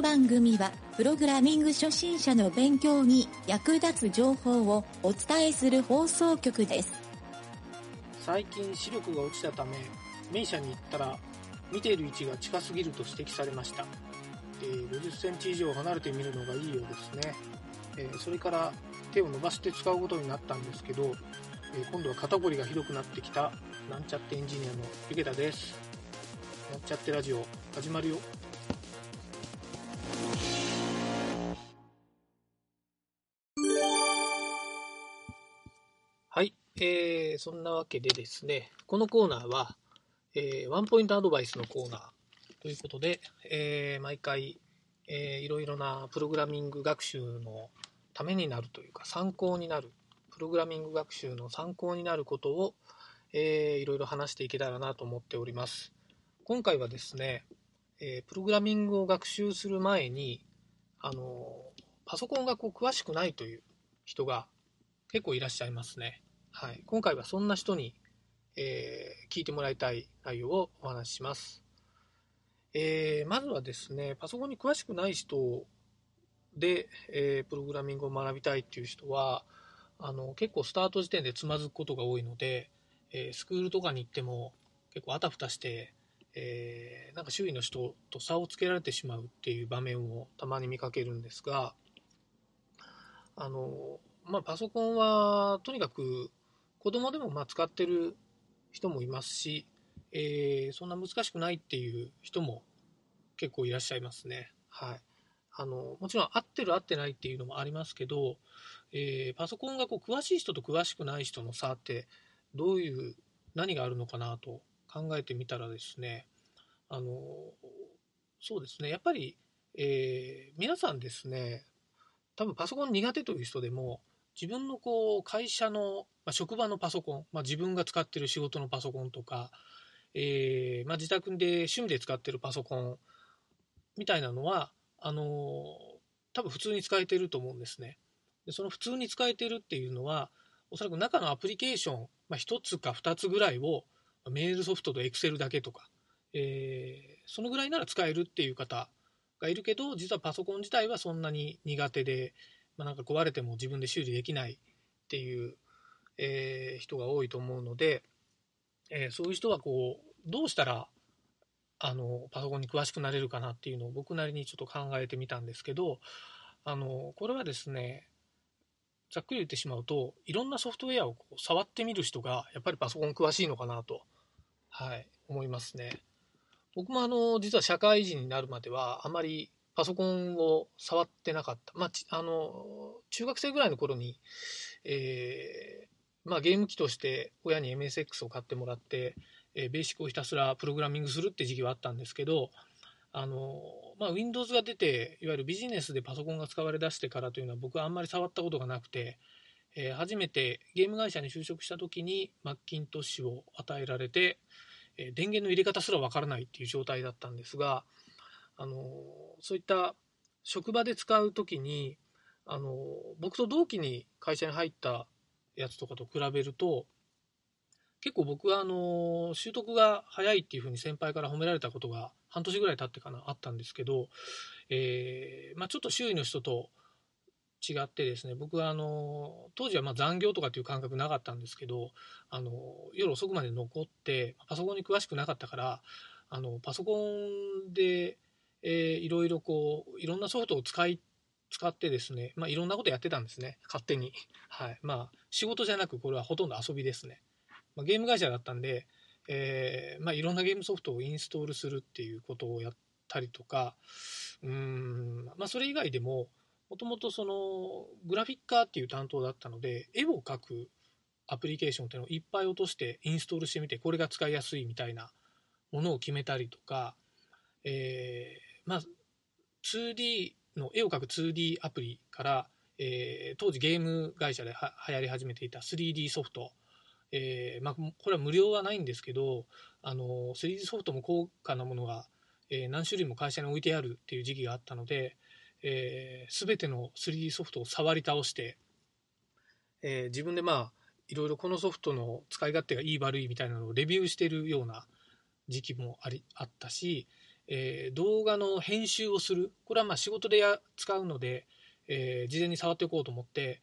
の番組はプログラミング初心者の勉強に役立つ情報をお伝えする放送局です。最近視力が落ちたため名医者に行ったら見ている位置が近すぎると指摘されました。50センチ以上離れて見るのがいいようですね。それから手を伸ばして使うことになったんですけど、今度は肩こりがひどくなってきたなんちゃってエンジニアのゆけたです。なんちゃってラジオ始まるよ。はい、そんなわけでですね、このコーナーは、ワンポイントアドバイスのコーナーということで、毎回、いろいろなプログラミング学習のためになるというか参考になる、プログラミング学習の参考になることを、いろいろ話していけたらなと思っております。今回はですね、プログラミングを学習する前にパソコンが詳しくないという人が結構いらっしゃいますね。はい、今回はそんな人に、聞いてもらいたい内容をお話しします。まずはですね、パソコンに詳しくない人で、プログラミングを学びたいっていう人は結構スタート時点でつまずくことが多いので、スクールとかに行っても結構あたふたして、なんか周囲の人と差をつけられてしまうっていう場面をたまに見かけるんですが、パソコンはとにかく子供でも使ってる人もいますし、そんな難しくないっていう人も結構いらっしゃいますね。はい、もちろん合ってる合ってないっていうのもありますけど、パソコンが詳しい人と詳しくない人の差ってどういう何があるのかなと考えてみたらですね、そうですね、やっぱり、皆さんですね、多分パソコン苦手という人でも自分の会社の、職場のパソコン、自分が使ってる仕事のパソコンとか、自宅で趣味で使ってるパソコンみたいなのは多分普通に使えてると思うんですね。でその普通に使えてるっていうのはおそらく中のアプリケーション、1つか2つぐらいをメールソフトとエクセルだけとか、そのぐらいなら使えるっていう方がいるけど、実はパソコン自体はそんなに苦手で、なんか壊れても自分で修理できないっていう、人が多いと思うので、そういう人はどうしたらパソコンに詳しくなれるかなっていうのを僕なりにちょっと考えてみたんですけど、これはですね、ざっくり言ってしまうといろんなソフトウェアを触ってみる人がやっぱりパソコン詳しいのかなと、はい、思いますね。僕も実は社会人になるまではあまりパソコンを触ってなかった、中学生ぐらいの頃に、ゲーム機として親に MSX を買ってもらって、ベーシックをひたすらプログラミングするって時期はあったんですけど、Windows が出ていわゆるビジネスでパソコンが使われだしてからというのは僕はあんまり触ったことがなくて、初めてゲーム会社に就職した時にマッキントッシュを与えられて、電源の入れ方すらわからないっていう状態だったんですが、そういった職場で使う時に僕と同期に会社に入ったやつとかと比べると結構僕は習得が早いっていうふうに先輩から褒められたことが半年ぐらい経ってかなあったんですけど、ちょっと周囲の人と違ってですね、僕は当時は残業とかっていう感覚なかったんですけど、夜遅くまで残ってパソコンに詳しくなかったからパソコンで、いろいろいろんなソフトを使ってですね、いろんなことやってたんですね、勝手に。はい、仕事じゃなくこれはほとんど遊びですね。ゲーム会社だったんで、いろんなゲームソフトをインストールするっていうことをやったりとか、それ以外でももともとグラフィッカーっていう担当だったので絵を描くアプリケーションっていうのをいっぱい落としてインストールしてみて、これが使いやすいみたいなものを決めたりとか、2D の絵を描く 2D アプリから、当時ゲーム会社で流行り始めていた 3D ソフト、これは無料はないんですけど3D ソフトも高価なものが、何種類も会社に置いてあるっていう時期があったので、全ての 3D ソフトを触り倒して、自分でいろいろこのソフトの使い勝手がいい悪いみたいなのをレビューしてるような時期もあったし、動画の編集をする、これはまあ仕事で使うので、事前に触っておこうと思って、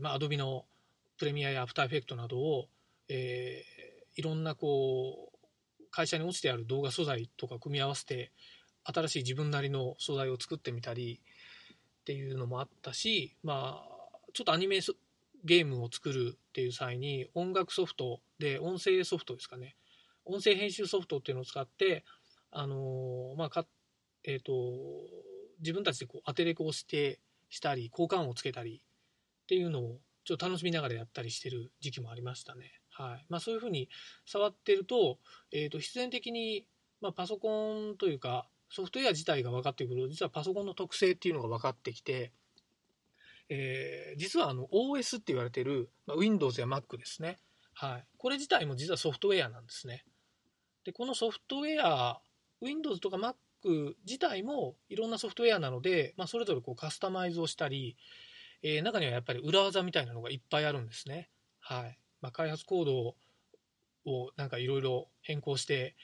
まあ Adobe のプレミアや After Effects などを、いろんなこう会社に落ちてある動画素材とか組み合わせて新しい自分なりの素材を作ってみたりっていうのもあったし、まあ、ちょっとアニメゲームを作るっていう際に音楽ソフトで音声ソフトですかね、音声編集ソフトっていうのを使ってまあ自分たちでこうアテレコをしたり効果音をつけたりっていうのをちょっと楽しみながらやったりしてる時期もありましたね。はい。まあ、そういうふうに触ってると、必然的に、まあ、パソコンというかソフトウェア自体が分かってくると、実はパソコンの特性っていうのが分かってきて、実はOS って言われてる、まあ、Windows や Mac ですね。はい。これ自体も実はソフトウェアなんですね。で、このソフトウェア、Windows とか Mac 自体もいろんなソフトウェアなので、まあ、それぞれこうカスタマイズをしたり、中にはやっぱり裏技みたいなのがいっぱいあるんですね。はい。まあ、開発コードをなんかいろいろ変更して、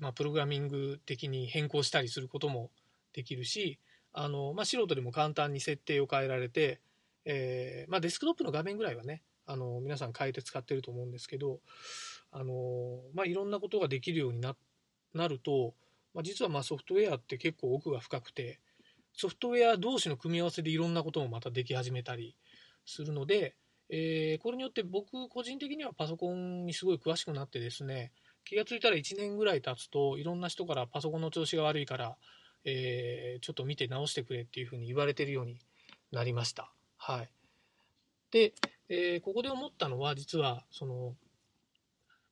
まあ、プログラミング的に変更したりすることもできるし、まあ、素人でも簡単に設定を変えられて、まあ、デスクトップの画面ぐらいはね、皆さん変えて使ってると思うんですけど、まあ、いろんなことができるようになると、まあ、実はまあソフトウェアって結構奥が深くて、ソフトウェア同士の組み合わせでいろんなこともまたでき始めたりするので、これによって僕個人的にはパソコンにすごい詳しくなってですね、気がついたら1年ぐらい経つといろんな人からパソコンの調子が悪いから、ちょっと見て直してくれっていうふうに言われてるようになりました。はい。で、ここで思ったのは、実はその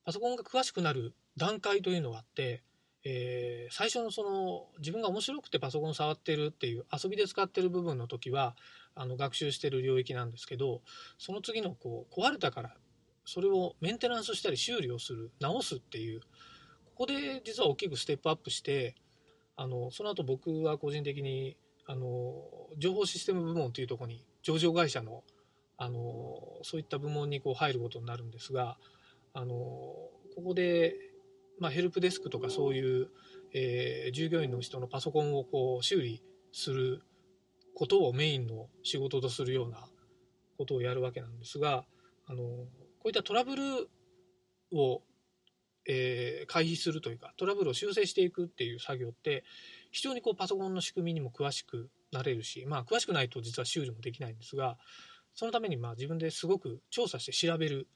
パソコンが詳しくなる段階というのがあって、最初のその自分が面白くてパソコン触ってるっていう遊びで使ってる部分の時は学習してる領域なんですけど、その次のこう壊れたからそれをメンテナンスしたり修理をする、直すっていう、ここで実は大きくステップアップして、その後僕は個人的に情報システム部門というところに上場会社の、そういった部門にこう入ることになるんですが、ここでまあ、ヘルプデスクとかそういう、従業員の人のパソコンをこう修理することをメインの仕事とするようなことをやるわけなんですが、こういったトラブルを、回避するというか、トラブルを修正していくっていう作業って非常にこうパソコンの仕組みにも詳しくなれるし、まあ、詳しくないと実は修理もできないんですが、そのためにまあ自分ですごく調査して調べる、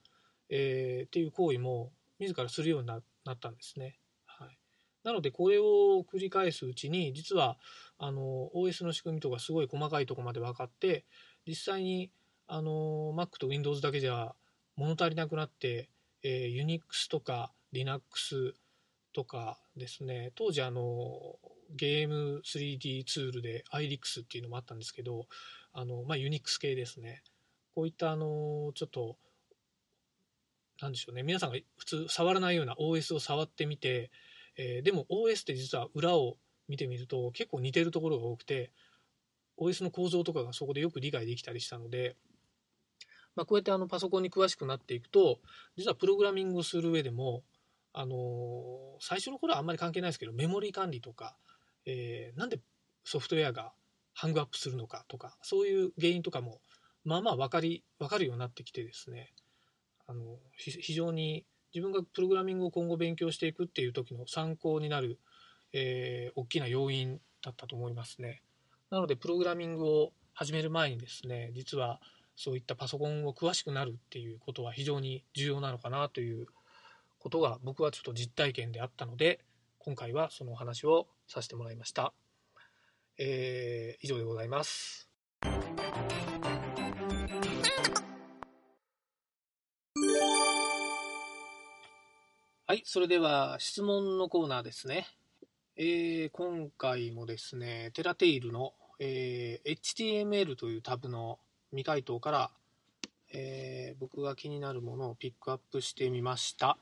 っていう行為も自らするようになったんですね。はい、なのでこれを繰り返すうちに、実はOS の仕組みとかすごい細かいところまで分かって、実際にMac と Windows だけじゃ物足りなくなって、Unix とか Linux とかですね、当時ゲーム 3D ツールで IRIX っていうのもあったんですけど、まあ、Unix 系ですね、こういったちょっとなんでしょうね、皆さんが普通触らないような OS を触ってみて、でも OS って実は裏を見てみると結構似てるところが多くて、 OS の構造とかがそこでよく理解できたりしたので、まあ、こうやってパソコンに詳しくなっていくと、実はプログラミングをする上でも、最初の頃はあんまり関係ないですけど、メモリー管理とか、なんでソフトウェアがハングアップするのかとか、そういう原因とかもまあまあ分かるようになってきてですね、非常に自分がプログラミングを今後勉強していくっていう時の参考になる、大きな要因だったと思いますね。なのでプログラミングを始める前にですね、実はそういったパソコンを詳しくなるっていうことは非常に重要なのかなということが、僕はちょっと実体験であったので、今回はそのお話をさせてもらいました。以上でございます。はい、それでは質問のコーナーですね。今回もですね、テラテイルの、HTML というタブの未回答から、僕が気になるものをピックアップしてみました。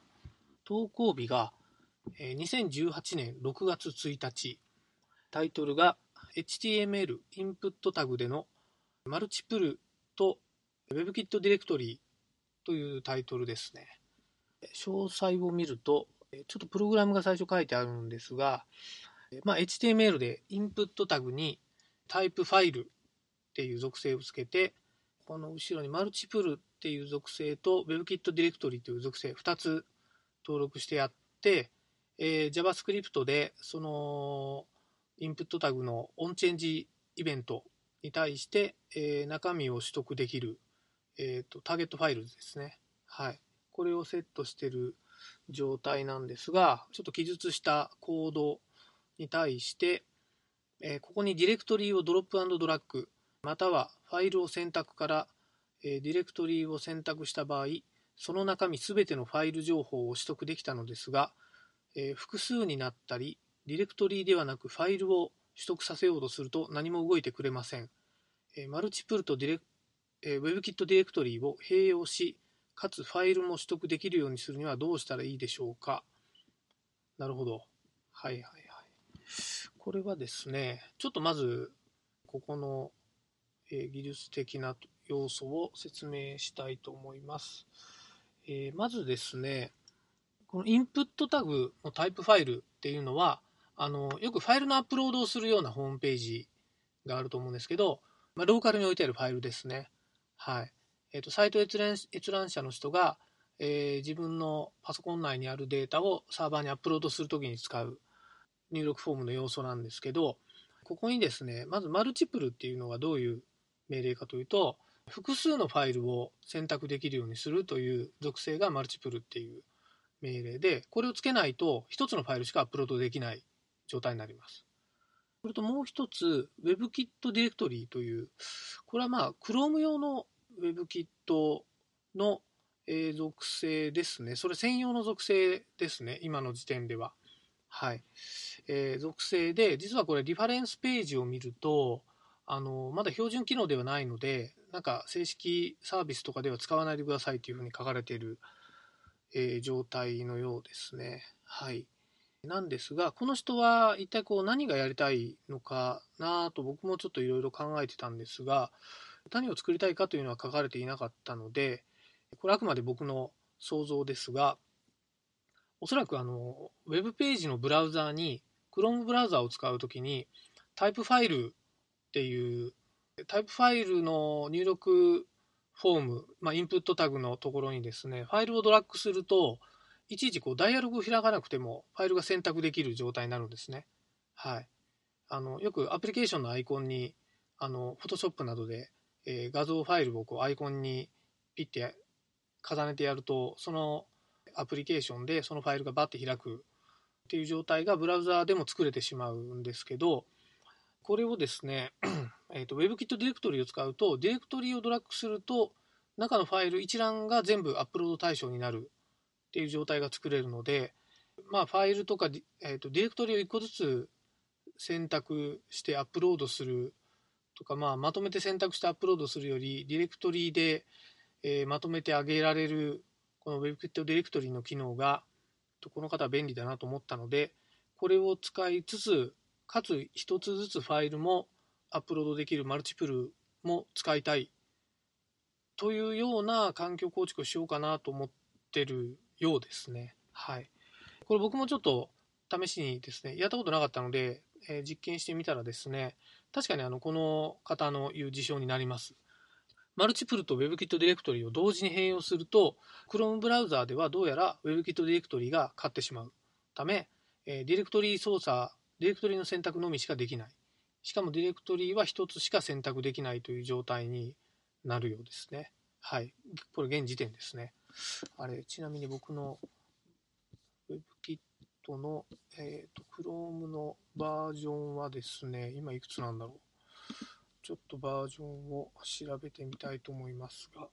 投稿日が、2018年6月1日。タイトルが HTML インプットタグでのマルチプルと WebKit ディレクトリというタイトルですね。詳細を見るとちょっとプログラムが最初書いてあるんですが、HTML でインプットタグにタイプファイルっていう属性をつけて、この後ろにマルチプルっていう属性と WebKit ディレクトリという属性2つ登録してやって、JavaScript でそのインプットタグのオンチェンジイベントに対して、中身を取得できる、ターゲットファイルですね。はい。これをセットしている状態なんですが、ちょっと記述したコードに対して、ここにディレクトリをドロップ&ドラッグ、またはファイルを選択から、ディレクトリを選択した場合、その中身すべてのファイル情報を取得できたのですが、複数になったり、ディレクトリではなくファイルを取得させようとすると何も動いてくれません。マルチプルとWebKit ディレクトリを併用し、かつファイルも取得できるようにするにはどうしたらいいでしょうか。なるほど。はいはいはい。これはですね、ちょっとまずここの技術的な要素を説明したいと思います。まずですね、このインプットタグのタイプファイルっていうのは、よくファイルのアップロードをするようなホームページがあると思うんですけど、ローカルに置いてあるファイルですね。はい。サイト閲覧者の人が、自分のパソコン内にあるデータをサーバーにアップロードするときに使う入力フォームの要素なんですけど、ここにですね、まずマルチプルっていうのはどういう命令かというと、複数のファイルを選択できるようにするという属性がマルチプルっていう命令で、これをつけないと1つのファイルしかアップロードできない状態になります。それともう一つ WebKit ディレクトリという、これはChrome 用の WebKit の属性ですね。それ専用の属性ですね、今の時点では。はい。属性で、実はこれリファレンスページを見ると、まだ標準機能ではないので、なんか正式サービスとかでは使わないでくださいというふうに書かれている状態のようですね。はい。なんですが、この人は一体何がやりたいのかなと僕もちょっといろいろ考えてたんですが、何を作りたいかというのは書かれていなかったので、これあくまで僕の想像ですが、おそらくウェブページのブラウザーに Chrome ブラウザーを使うときにタイプファイルっていうタイプファイルの入力フォーム、インプットタグのところにですね、ファイルをドラッグすると、いちいちダイアログを開かなくても、ファイルが選択できる状態になるんですね。はい。よくアプリケーションのアイコンに、Photoshop などで、画像ファイルをアイコンにピッて重ねてやると、そのアプリケーションでそのファイルがバッて開くっていう状態がブラウザーでも作れてしまうんですけど、これをですね、WebKit ディレクトリを使うと、ディレクトリをドラッグすると、中のファイル一覧が全部アップロード対象になるっていう状態が作れるので、ファイルとかディレクトリを1個ずつ選択してアップロードするとか、まとめて選択してアップロードするより、ディレクトリでまとめてあげられる、この WebKit ディレクトリの機能が、この方は便利だなと思ったので、これを使いつつ、かつ1つずつファイルもアップロードできるマルチプルも使いたいというような環境構築をしようかなと思ってるようですね。はい。これ僕もちょっと試しにですね、やったことなかったので、実験してみたらですね、確かにこの方の言う事象になります。マルチプルと WebKit ディレクトリを同時に併用すると、Chrome ブラウザーではどうやら WebKit ディレクトリが勝ってしまうため、ディレクトリ操作、ディレクトリの選択のみしかできない。しかもディレクトリは1つしか選択できないという状態になるようですね。はい。これ現時点ですね。ちなみに僕の WebKit の、Chrome のバージョンはですね、今いくつなんだろう。ちょっとバージョンを調べてみたいと思いますが、バ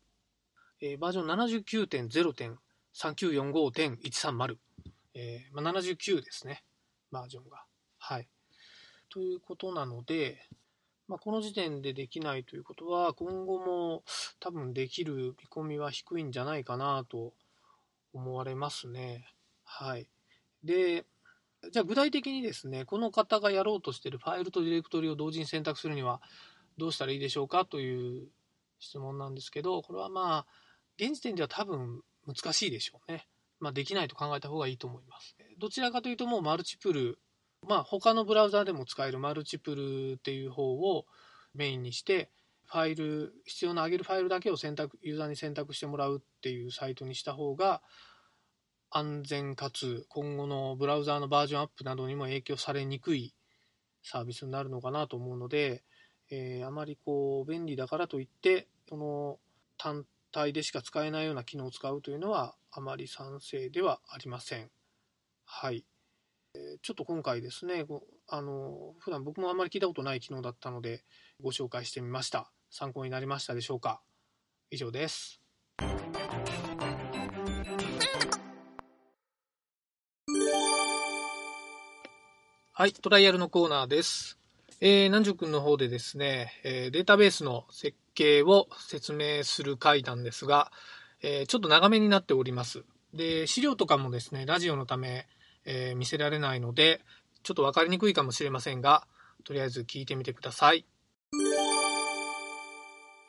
ージョン 79.0.3945.130、79ですね、バージョンが。はい。ということなので、この時点でできないということは、今後も多分できる見込みは低いんじゃないかなと思われますね。はい。で、じゃあ具体的にですね、この方がやろうとしているファイルとディレクトリを同時に選択するにはどうしたらいいでしょうかという質問なんですけど、これは現時点では多分難しいでしょうね。まあ、できないと考えた方がいいと思います。どちらかというともうマルチプル、まあ、他のブラウザでも使えるマルチプルっていう方をメインにしてファイル、必要な上げるファイルだけを選択、ユーザーに選択してもらうっていうサイトにした方が安全かつ今後のブラウザーのバージョンアップなどにも影響されにくいサービスになるのかなと思うので、あまりこう便利だからといってこの単体でしか使えないような機能を使うというのはあまり賛成ではありません。はい。ちょっと今回ですね、普段僕もあまり聞いたことない機能だったのでご紹介してみました。参考になりましたでしょうか。以上です。はい、トライアルのコーナーです。南條君の方でですね、データベースの設計を説明する回なんですが、ちょっと長めになっております。で、資料とかもですね、ラジオのため、見せられないので、ちょっと分かりにくいかもしれませんが、とりあえず聞いてみてください。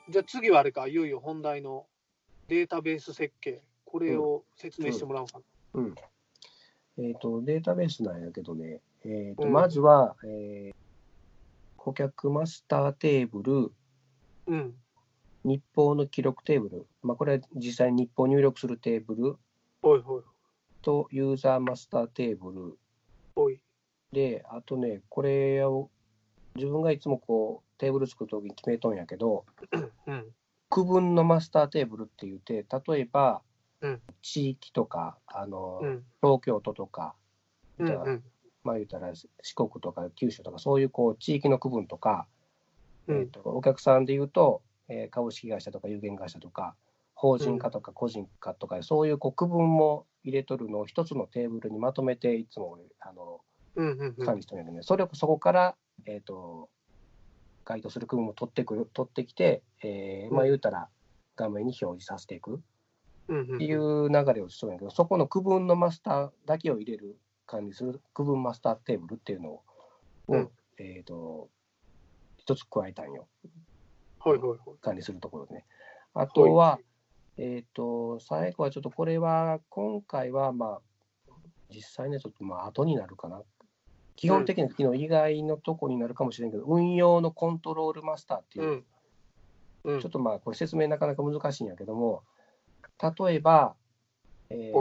じゃあ次はあれか、いよいよ本題のデータベース設計、これを説明してもらおうかな。データベースなんやけどね、まずは、顧客マスターテーブル、日報の記録テーブル、まあ、これは実際に日報を入力するテーブルとユーザーマスターテーブルで、あとね、これを自分がいつもこうテーブル作るときに決めとんやけど、区分のマスターテーブルって言って、例えば、地域とか東京都とか、まあ言ったら四国とか九州とかそういうこう地域の区分とか、お客さんで言うと、株式会社とか有限会社とか法人化とか個人化とかそういうこう区分も入れとるのを一つのテーブルにまとめていつも管理してるんやけどね、そこから該当する区分を取ってきて、まあ言うたら画面に表示させていくっていう流れをしてるんやけど、そこの区分のマスターだけを入れる、管理する区分マスターテーブルっていうのを、一つ加えたんよ。管理するところでね。あとは、最後はちょっとこれは今回はまあ実際ねちょっとまあ後になるかな。基本的な機能以外のとこになるかもしれんけど、運用のコントロールマスターっていう、ちょっとまあこれ説明なかなか難しいんやけども、例えば日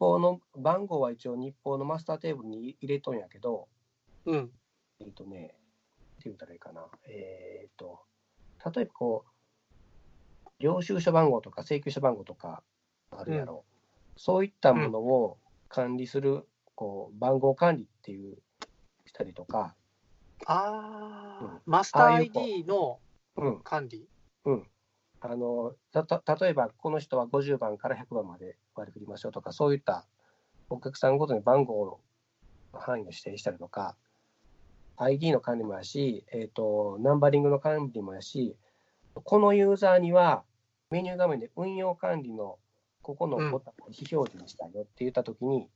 報の番号は一応日報のマスターテーブルに入れとんやけど、って言ったらいいかな、例えばこう領収書番号とか請求書番号とかあるやろ、そういったものを管理する、こう番号管理っていうしたりとか、マスター ID の管理、例えばこの人は50番から100番まで割り振りましょうとか、そういったお客さんごとに番号の範囲を指定したりとか、 ID の管理もやし、ナンバリングの管理もやし、このユーザーにはメニュー画面で運用管理のここのボタンを非表示にしたいよって言ったときに、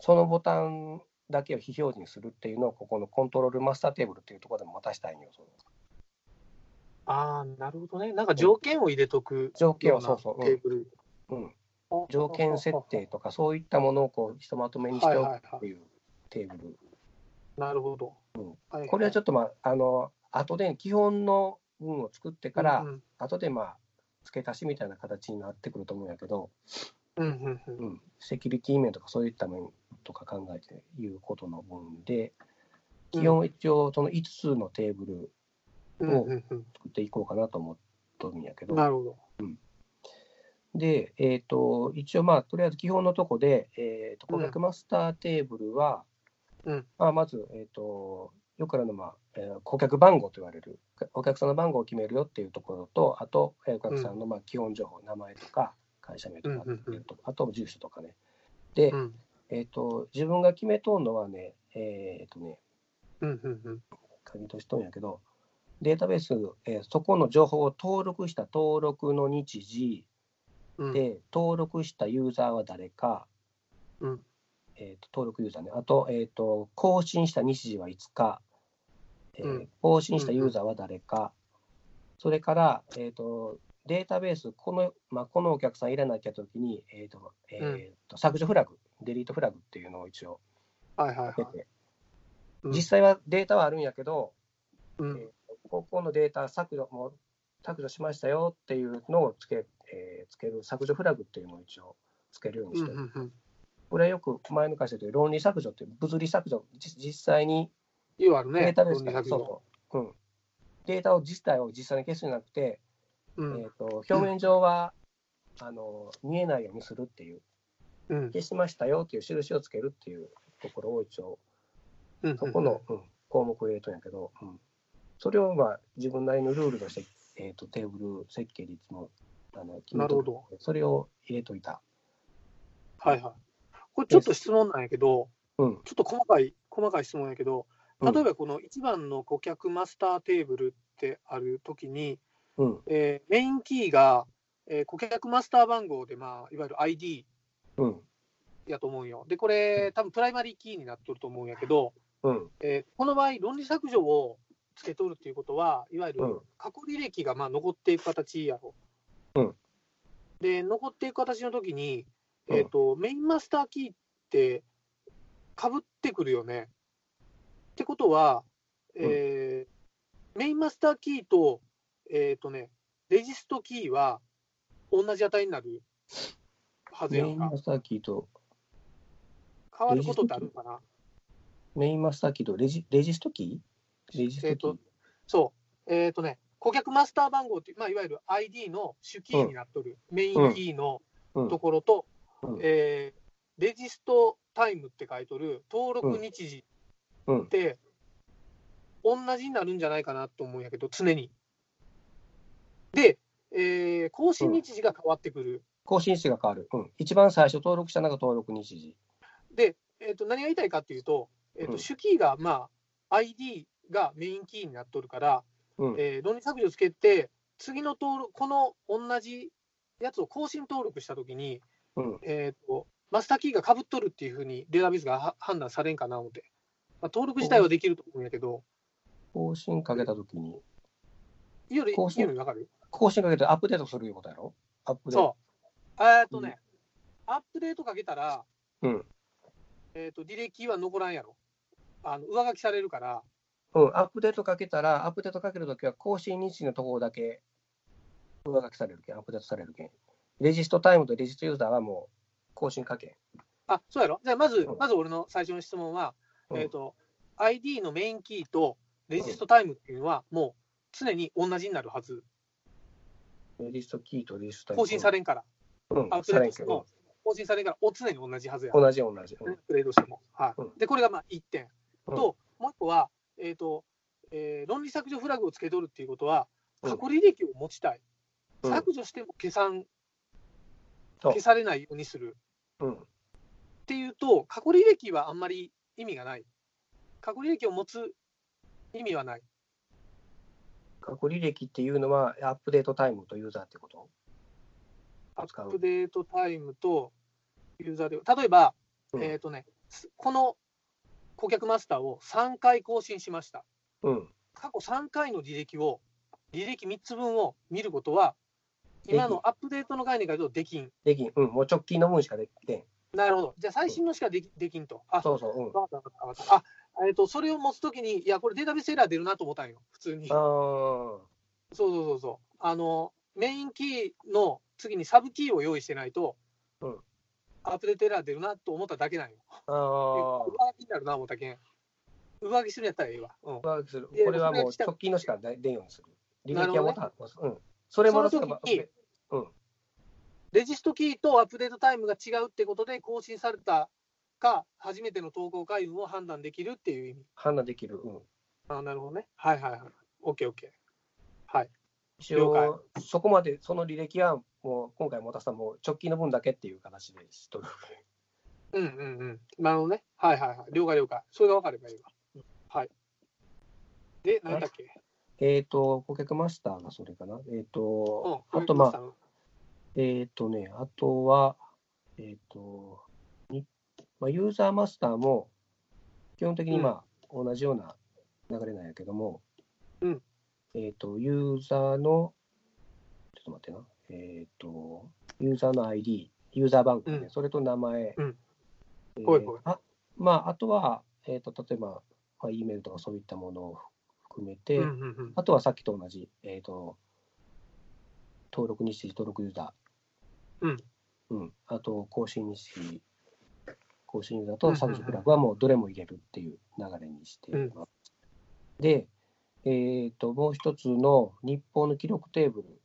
そのボタンだけを非表示にするっていうのをここのコントロールマスターテーブルっていうところでも渡したいんよ。なるほどね。なんか条件を入れとくようなテーブル。条件設定とかそういったものをこうひとまとめにしておくっていうテーブル。なるほど。これはちょっとまあ後で基本の文を作ってから、後でまあ付け足しみたいな形になってくると思うんやけど、セキュリティ面とかそういった面とか考えていうことの分で、基本一応その5つのテーブルを作っていこうかなと思っとるんやけど。なるほど。で、一応まあとりあえず基本のとこで、顧客マスターテーブルは、まず、よくあるのは、顧客番号と言われるお客さんの番号を決めるよっていうところと、あと、お客さんのまあ基本情報、名前とか会社名とかっていうと、あと住所とかね。で、自分が決めとんのはね、鍵としとんやけど、データベース、そこの情報を登録した登録の日時で、登録したユーザーは誰か、登録ユーザーね、あと、更新した日時はいつか、更新したユーザーは誰か、それから、データベース、このお客さん入れなきゃときに、削除フラグ、デリートフラグっていうのを一応かけて、実際はデータはあるんやけど、ここのデータ削除しましたよっていうのをつける削除フラグっていうのを一応つけるようにしてる。これはよく前の会社で論理削除って物理削除、実際にデータベースから、データ自体を実際に消すんじゃなくて、表面上は見えないようにするっていう、消しましたよっていう印をつけるっていうところを一応、そこの項目を入れとんやけど、それを自分なりのルールとして、テーブル設計率も決めて、それを入れといた。はいはい。これちょっと質問なんやけど、ちょっと細かい質問やけど、例えばこの1番の顧客マスターテーブルってあるときに、メインキーが、顧客マスター番号で、いわゆる ID やと思うんよ。で、これ、多分プライマリーキーになっとると思うんやけど、この場合、論理削除をつけとるということは、いわゆる過去履歴が残っていく形やろ。で、残っていく形のときに、メインマスターキーってかぶってくるよね。ってことは、メインマスターキーと、レジストキーは同じ値になるはずやんか。メインマスターキーと変わることってあるかな。メインマスターキーとレジストキーそう。顧客マスター番号って、いわゆる ID の主キーになっとる、メインキーのところと、レジストタイムって書いとる登録日時って、同じになるんじゃないかなと思うんやけど、常に。で、更新日時が変わってくる。更新日時が変わる。一番最初登録したのが登録日時。で、何が言いたいかっていうと、主キーが、ID がメインキーになっとるから、論理削除つけて、次の登録、この同じやつを更新登録したときに、マスターキーがかぶっとるっていうふうにデータベースが判断されんかな思って、登録自体はできると思うんやけど。更新かけたときに。更新かけてアップデートするいうことやろ。そう。アップデートかけたら、履歴は残らんやろ。上書きされるから。アップデートかけたら、アップデートかけるときは、更新日時のところだけ上書きされるけん、アップデートされるけん。レジストタイムとレジストユーザーはもう更新かけん。そうやろ。じゃあ、まず俺の最初の質問は、ID のメインキーとレジストタイムっていうのは、もう、常に同じになるはず。リストキーとリスト更新されんから。アップデートしても、更新されんから、常に同じはずや。同じ。アップデートしても。で、これが1点。と、もう1個は、論理削除フラグをつけとるっていうことは、過去履歴を持ちたい。削除しても消されないようにする。っていうと、過去履歴はあんまり意味がない。過去履歴を持つ意味はない。過去履歴っていうのは、アップデートタイムとユーザーってこと？アップデートタイムとユーザーで、例えば、この顧客マスターを3回更新しました。過去3回の履歴3つ分を見ることは、今のアップデートの概念から言うとできん。もう直近の分しかできん。なるほど。じゃあ、最新のしかできんと。それを持つときに、これデータベースエラー出るなと思ったんよ、普通に。そう。メインキーの次にサブキーを用意してないと、アップデートエラー出るなと思っただけなんよ。上書きになるな思ったけん。上書きするんやったらええわ。上書きする。これはもう直近のしか出んようにする。履歴は持たん。それもの時に、レジストキーとアップデートタイムが違うってことで更新された。初めての投稿開運を判断できるっていう意味。判断できる。なるほどね。OK。一応、そこまで、その履歴は、もう今回、もたさんも直近の分だけっていう形です。なるほどね。了解。それが分かればいいわ。で、何だっけ？顧客マスターがそれかな。あとは、ユーザーマスターも基本的に同じような流れなんやけども、ユーザーのっと待ってな。ユーザーの ID、ユーザー番号ね、うん、それと名前。うん、まあ、あとは、例えば、まあ、E メールとかそういったものを含めて、うんうんうん、あとはさっきと同じ、登録日時、登録ユーザー。うん。うん、あと、更新日時、更新ユーザーとサブスクラブはもうどれも入れるっていう流れにしています。うん、で、もう一つの日報の記録テーブル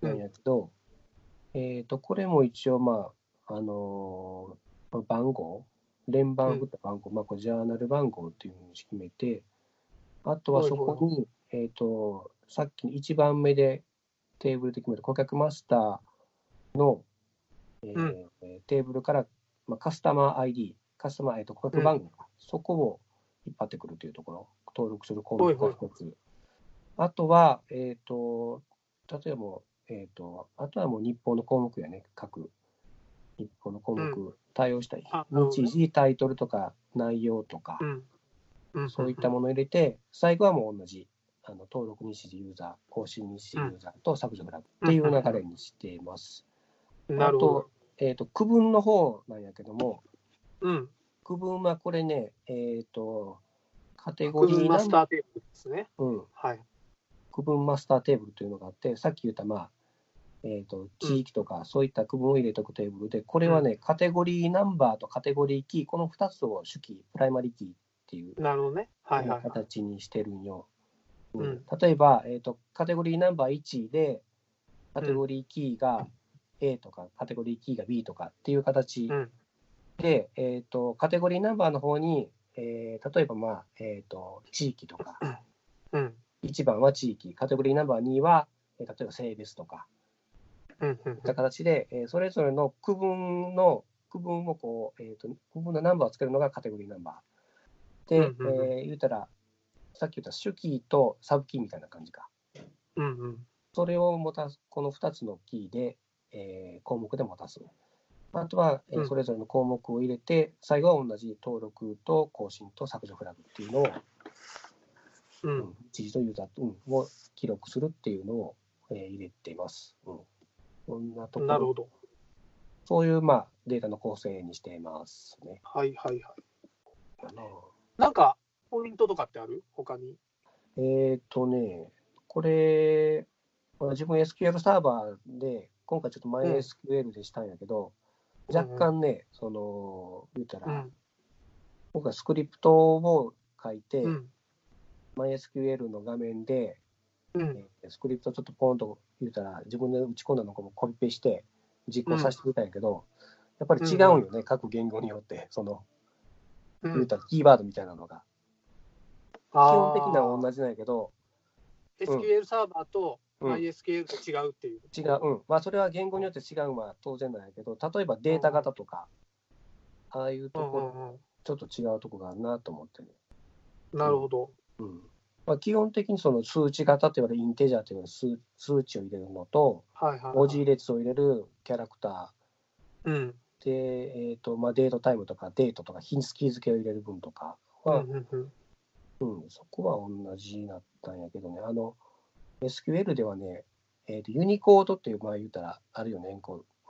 なんやけど、うん、これも一応、まあ、番号、連番打った番号、うん、まあ、これジャーナル番号っていうふうに決めて、あとはそこに、さっきの1番目でテーブルで決めた顧客マスターの、うん、テーブルから、まあ、カスタマー ID、カスタマー、顧客番号、うん、そこを引っ張ってくるというところ。登録する項目が1つ。あとは、例えばもう、あとはもう日報の項目やね、各日報の項目、うん、対応したい。日時、タイトルとか内容とか、うんうん、そういったものを入れて、最後はもう同じ、登録日時ユーザー、更新日時ユーザーと削除グラフっていう流れにしています。うん、あと、区分の方なんやけども、うん、区分はこれね、カテゴリーマスターテーブルですね。うん。はい。区分マスターテーブルというのがあって、さっき言った、まあ、地域とか、そういった区分を入れておくテーブルで、これはね、うん、カテゴリーナンバーとカテゴリーキー、この2つを主キー、プライマリーキーっていう、なるほどね。はいはいはい、形にしてるんよ。うん、例えば、カテゴリーナンバー1で、カテゴリーキーが A とか、うん、カテゴリーキーが B とかっていう形で、うん、カテゴリーナンバーの方に、例えば、まあ地域とか、うん、1番は地域、カテゴリーナンバー2は、例えば性別とか、うんうんうん、という形で、それぞれの区分をこう、区分のナンバーをつけるのがカテゴリーナンバー。で、うんうんうん、言うたら、さっき言った主キーとサブキーみたいな感じか。うんうん、それを持たす、この2つのキーで、項目で持たす。あとは、それぞれの項目を入れて、うん、最後は同じ登録と更新と削除フラグっていうのを、うん、日時とユーザーを記録するっていうのを、入れています。うん、こんなところ。なるほど。そういう、まあ、データの構成にしていますね。はいはいはい。なんか、ポイントとかってある？他に。これ、自分 SQL サーバーで、今回ちょっと MySQL でしたんやけど、うん若干ね、うん、言うたら、うん、僕はスクリプトを書いて、うん、MySQL の画面で、うんスクリプトちょっとポンと言うたら、自分で打ち込んだのをコピペして実行させてみたんやけど、うん、やっぱり違うんよね、うん、各言語によって、うん、言うたらキーワードみたいなのが。基本的なのは同じなんやけど、うん、SQL サーバーと、MySQL と違うっていう、うん、違う、うんまあ、それは言語によって違うのは当然なんやけど、例えばデータ型とか、うん、ああいうところ、うんうん、ちょっと違うところがあるなと思ってる、なるほど。うんまあ、基本的にその数値型といわれるインテジャーといわれる 数値を入れるのと、はいはいはい、文字列を入れるキャラクター、うん、で、まあ、デートタイムとかデートとか日付を入れる分とかは、うんうんうんうん、そこは同じだったんやけどね。SQL ではね、ユニコードっていう、まあ言うたらあるよね、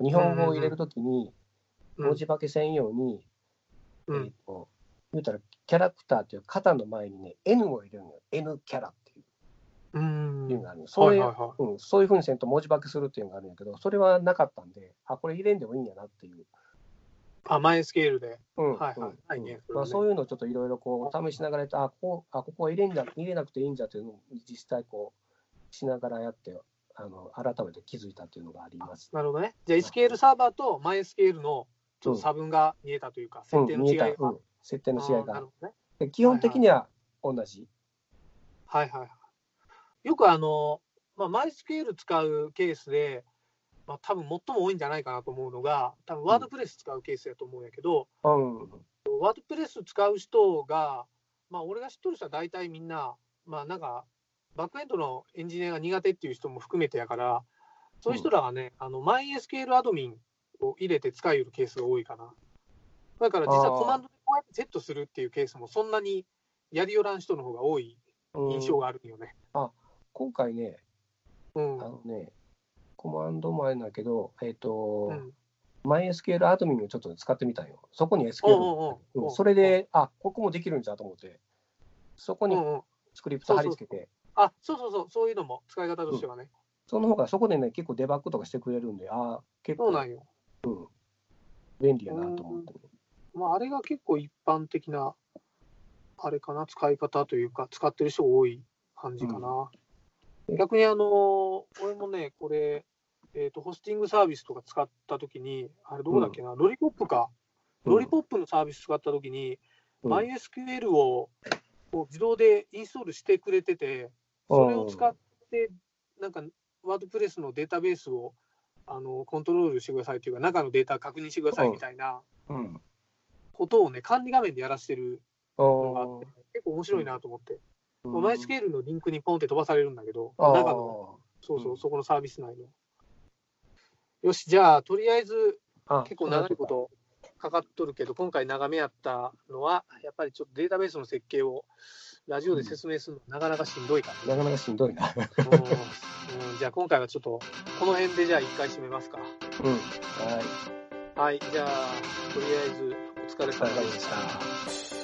日本語を入れるときに、文字化け専用に、うん言うたらキャラクターっていう型の前にね、N を入れるのよ、N キャラっていうのがあるの。そういうふうにせんと文字化けするっていうのがあるんだけど、それはなかったんで、あ、これ入れんでもいいんやなっていう。あ、MySQL で。うん、はいはい。はいねまあ、そういうのをちょっといろいろこう試しながらやって、あ、ここは入れなくていいんだっていうのを実際こう。しながらやって改めて気づいたというのがあります。なるほどね。じゃあ SQL サーバーと MySQL のちょっと差分が見えたというか、うん、設定の違いが、うん、設定の違いが、ね、で基本的には同じ。はいはい、はい、はい。よくまあ、MySQL 使うケースで、まあ、多分最も多いんじゃないかなと思うのが、多分 WordPress 使うケースだと思うんやけど、うんうん、WordPress 使う人が、まあ、俺が知ってる人は大体みんな、まあなんかバックエンドのエンジニアが苦手っていう人も含めてやから、そういう人らがね、うん、MySQL アドミンを入れて使い得るケースが多いかな。だから実はコマンドでこうやってセットするっていうケースもそんなにやりよらん人の方が多い印象があるよね。うん、あ、今回ね、うん、コマンドもあれだけど、MySQL アドミンをちょっと使ってみたんよ。そこに SQL、それで、あ、ここもできるんじゃと思って、そこにスクリプト貼り付けて。あ、そうそうそう、そういうのも使い方としてはね。うん、そのほうがそこでね、結構デバッグとかしてくれるんで、あ、結構。そうなんよ。うん。便利やなと思って。まあ、あれが結構一般的な、あれかな、使い方というか、使ってる人多い感じかな。うん、逆に、俺もね、これ、ホスティングサービスとか使ったときに、あれどこだっけな、ロリポップか、ロリポップのサービス使ったときに、MySQL を自動でインストールしてくれてて、それを使って、なんか、ワードプレスのデータベースをコントロールしてくださいというか、中のデータ確認してくださいみたいなことをね、管理画面でやらしてるのがあって、結構面白いなと思って、MySQL のリンクにポンって飛ばされるんだけど、中の、そうそう、そこのサービス内の。よし、じゃあとりあえず結構長いことかかっとるけど、今回長めやったのはやっぱりちょっとデータベースの設計をラジオで説明するのなかなかしんどいかな、なかなかしんどいなじゃあ今回はちょっとこの辺でじゃあ一回締めますか。うん、はい、はい、じゃあとりあえずお疲れ様でした。